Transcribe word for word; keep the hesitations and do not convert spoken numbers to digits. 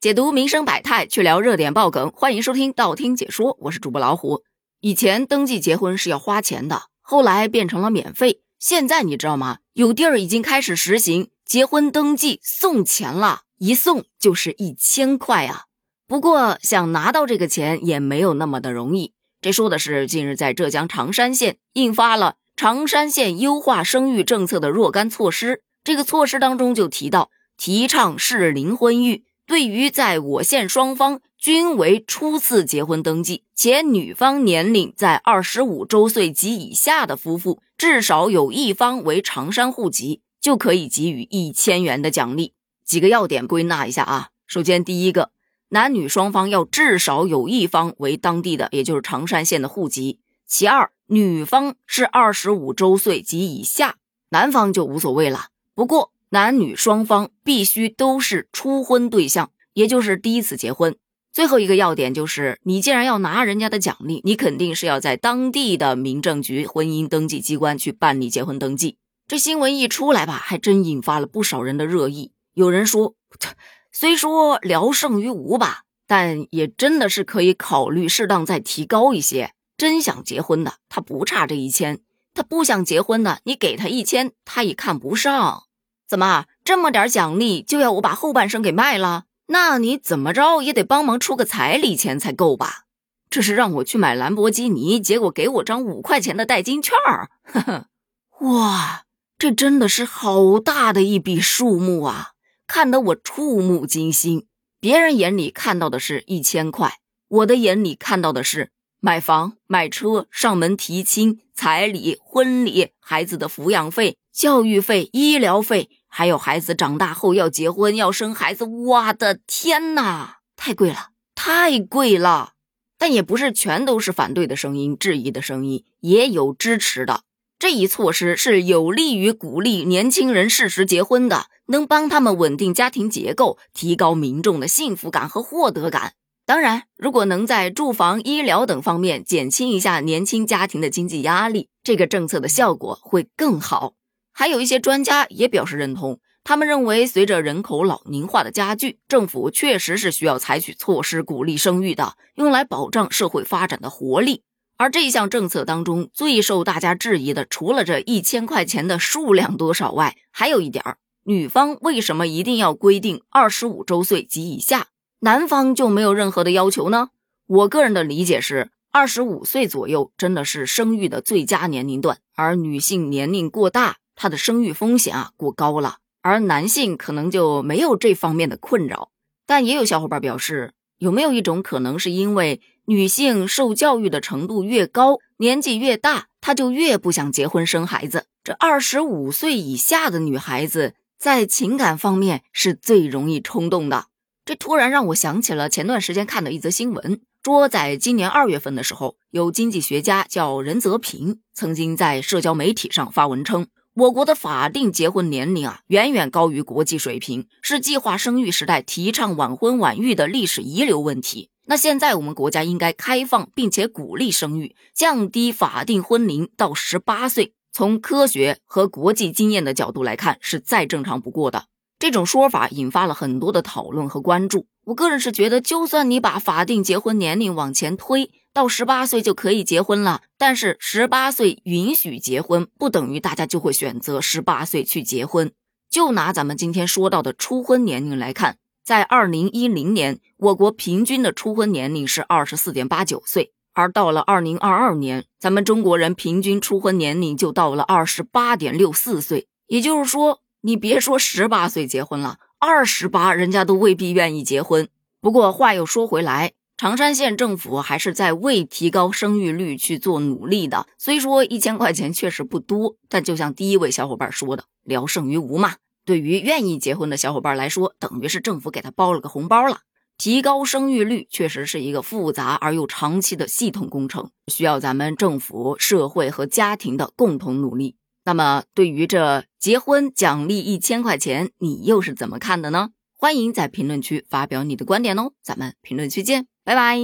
解读民生百态，去聊热点爆梗，欢迎收听道听解说，我是主播老虎。以前登记结婚是要花钱的，后来变成了免费。现在你知道吗？有地儿已经开始实行结婚登记送钱了，一送就是一千块啊。不过想拿到这个钱也没有那么的容易。这说的是近日在浙江常山县印发了常山县优化生育政策的若干措施，这个措施当中就提到，提倡适龄婚育，对于在我县双方均为初次结婚登记且女方年龄在二十五周岁及以下的夫妇，至少有一方为常山户籍，就可以给予一千元的奖励。几个要点归纳一下啊。首先第一个，男女双方要至少有一方为当地的，也就是常山县的户籍。其二，女方是二十五周岁及以下，男方就无所谓了。不过男女双方必须都是初婚对象，也就是第一次结婚。最后一个要点就是，你既然要拿人家的奖励，你肯定是要在当地的民政局婚姻登记机关去办理结婚登记。这新闻一出来吧，还真引发了不少人的热议。有人说，虽说聊胜于无吧，但也真的是可以考虑适当再提高一些。真想结婚的，他不差这一千；他不想结婚的，你给他一千，他也看不上。怎么这么点奖励就要我把后半生给卖了？那你怎么着也得帮忙出个彩礼钱才够吧？这是让我去买兰博基尼，结果给我张五块钱的代金券儿，呵呵。哇，这真的是好大的一笔数目啊，看得我触目惊心。别人眼里看到的是一千块，我的眼里看到的是买房、买车、上门提亲、彩礼、婚礼、孩子的抚养费、教育费、医疗费，还有孩子长大后要结婚要生孩子，我的天哪，太贵了，太贵了。但也不是全都是反对的声音、质疑的声音，也有支持的。这一措施是有利于鼓励年轻人适时结婚的，能帮他们稳定家庭结构，提高民众的幸福感和获得感。当然，如果能在住房、医疗等方面减轻一下年轻家庭的经济压力，这个政策的效果会更好。还有一些专家也表示认同，他们认为随着人口老龄化的加剧，政府确实是需要采取措施鼓励生育的，用来保障社会发展的活力。而这一项政策当中最受大家质疑的，除了这一千块钱的数量多少外，还有一点，女方为什么一定要规定二十五周岁及以下，男方就没有任何的要求呢？我个人的理解是，二十五岁左右真的是生育的最佳年龄段，而女性年龄过大，他的生育风险啊过高了，而男性可能就没有这方面的困扰。但也有小伙伴表示，有没有一种可能是因为女性受教育的程度越高，年纪越大，她就越不想结婚生孩子，这二十五岁以下的女孩子在情感方面是最容易冲动的。这突然让我想起了前段时间看的一则新闻，说在今年二月份的时候，有经济学家叫任泽平，曾经在社交媒体上发文称，我国的法定结婚年龄啊，远远高于国际水平，是计划生育时代提倡晚婚晚育的历史遗留问题。那现在我们国家应该开放并且鼓励生育，降低法定婚龄到十八岁，从科学和国际经验的角度来看，是再正常不过的。这种说法引发了很多的讨论和关注。我个人是觉得，就算你把法定结婚年龄往前推到十八岁就可以结婚了，但是十八岁允许结婚不等于大家就会选择十八岁去结婚。就拿咱们今天说到的初婚年龄来看，在二零一零年我国平均的初婚年龄是 二十四点八九岁，而到了二零二二年，咱们中国人平均初婚年龄就到了 二十八点六四岁。也就是说，你别说十八岁结婚了，二十八人家都未必愿意结婚。不过话又说回来，常山县政府还是在为提高生育率去做努力的，虽说一千块钱确实不多，但就像第一位小伙伴说的，聊胜于无嘛。对于愿意结婚的小伙伴来说，等于是政府给他包了个红包了。提高生育率确实是一个复杂而又长期的系统工程，需要咱们政府、社会和家庭的共同努力。那么对于这结婚奖励一千块钱，你又是怎么看的呢？欢迎在评论区发表你的观点哦，咱们评论区见，拜拜。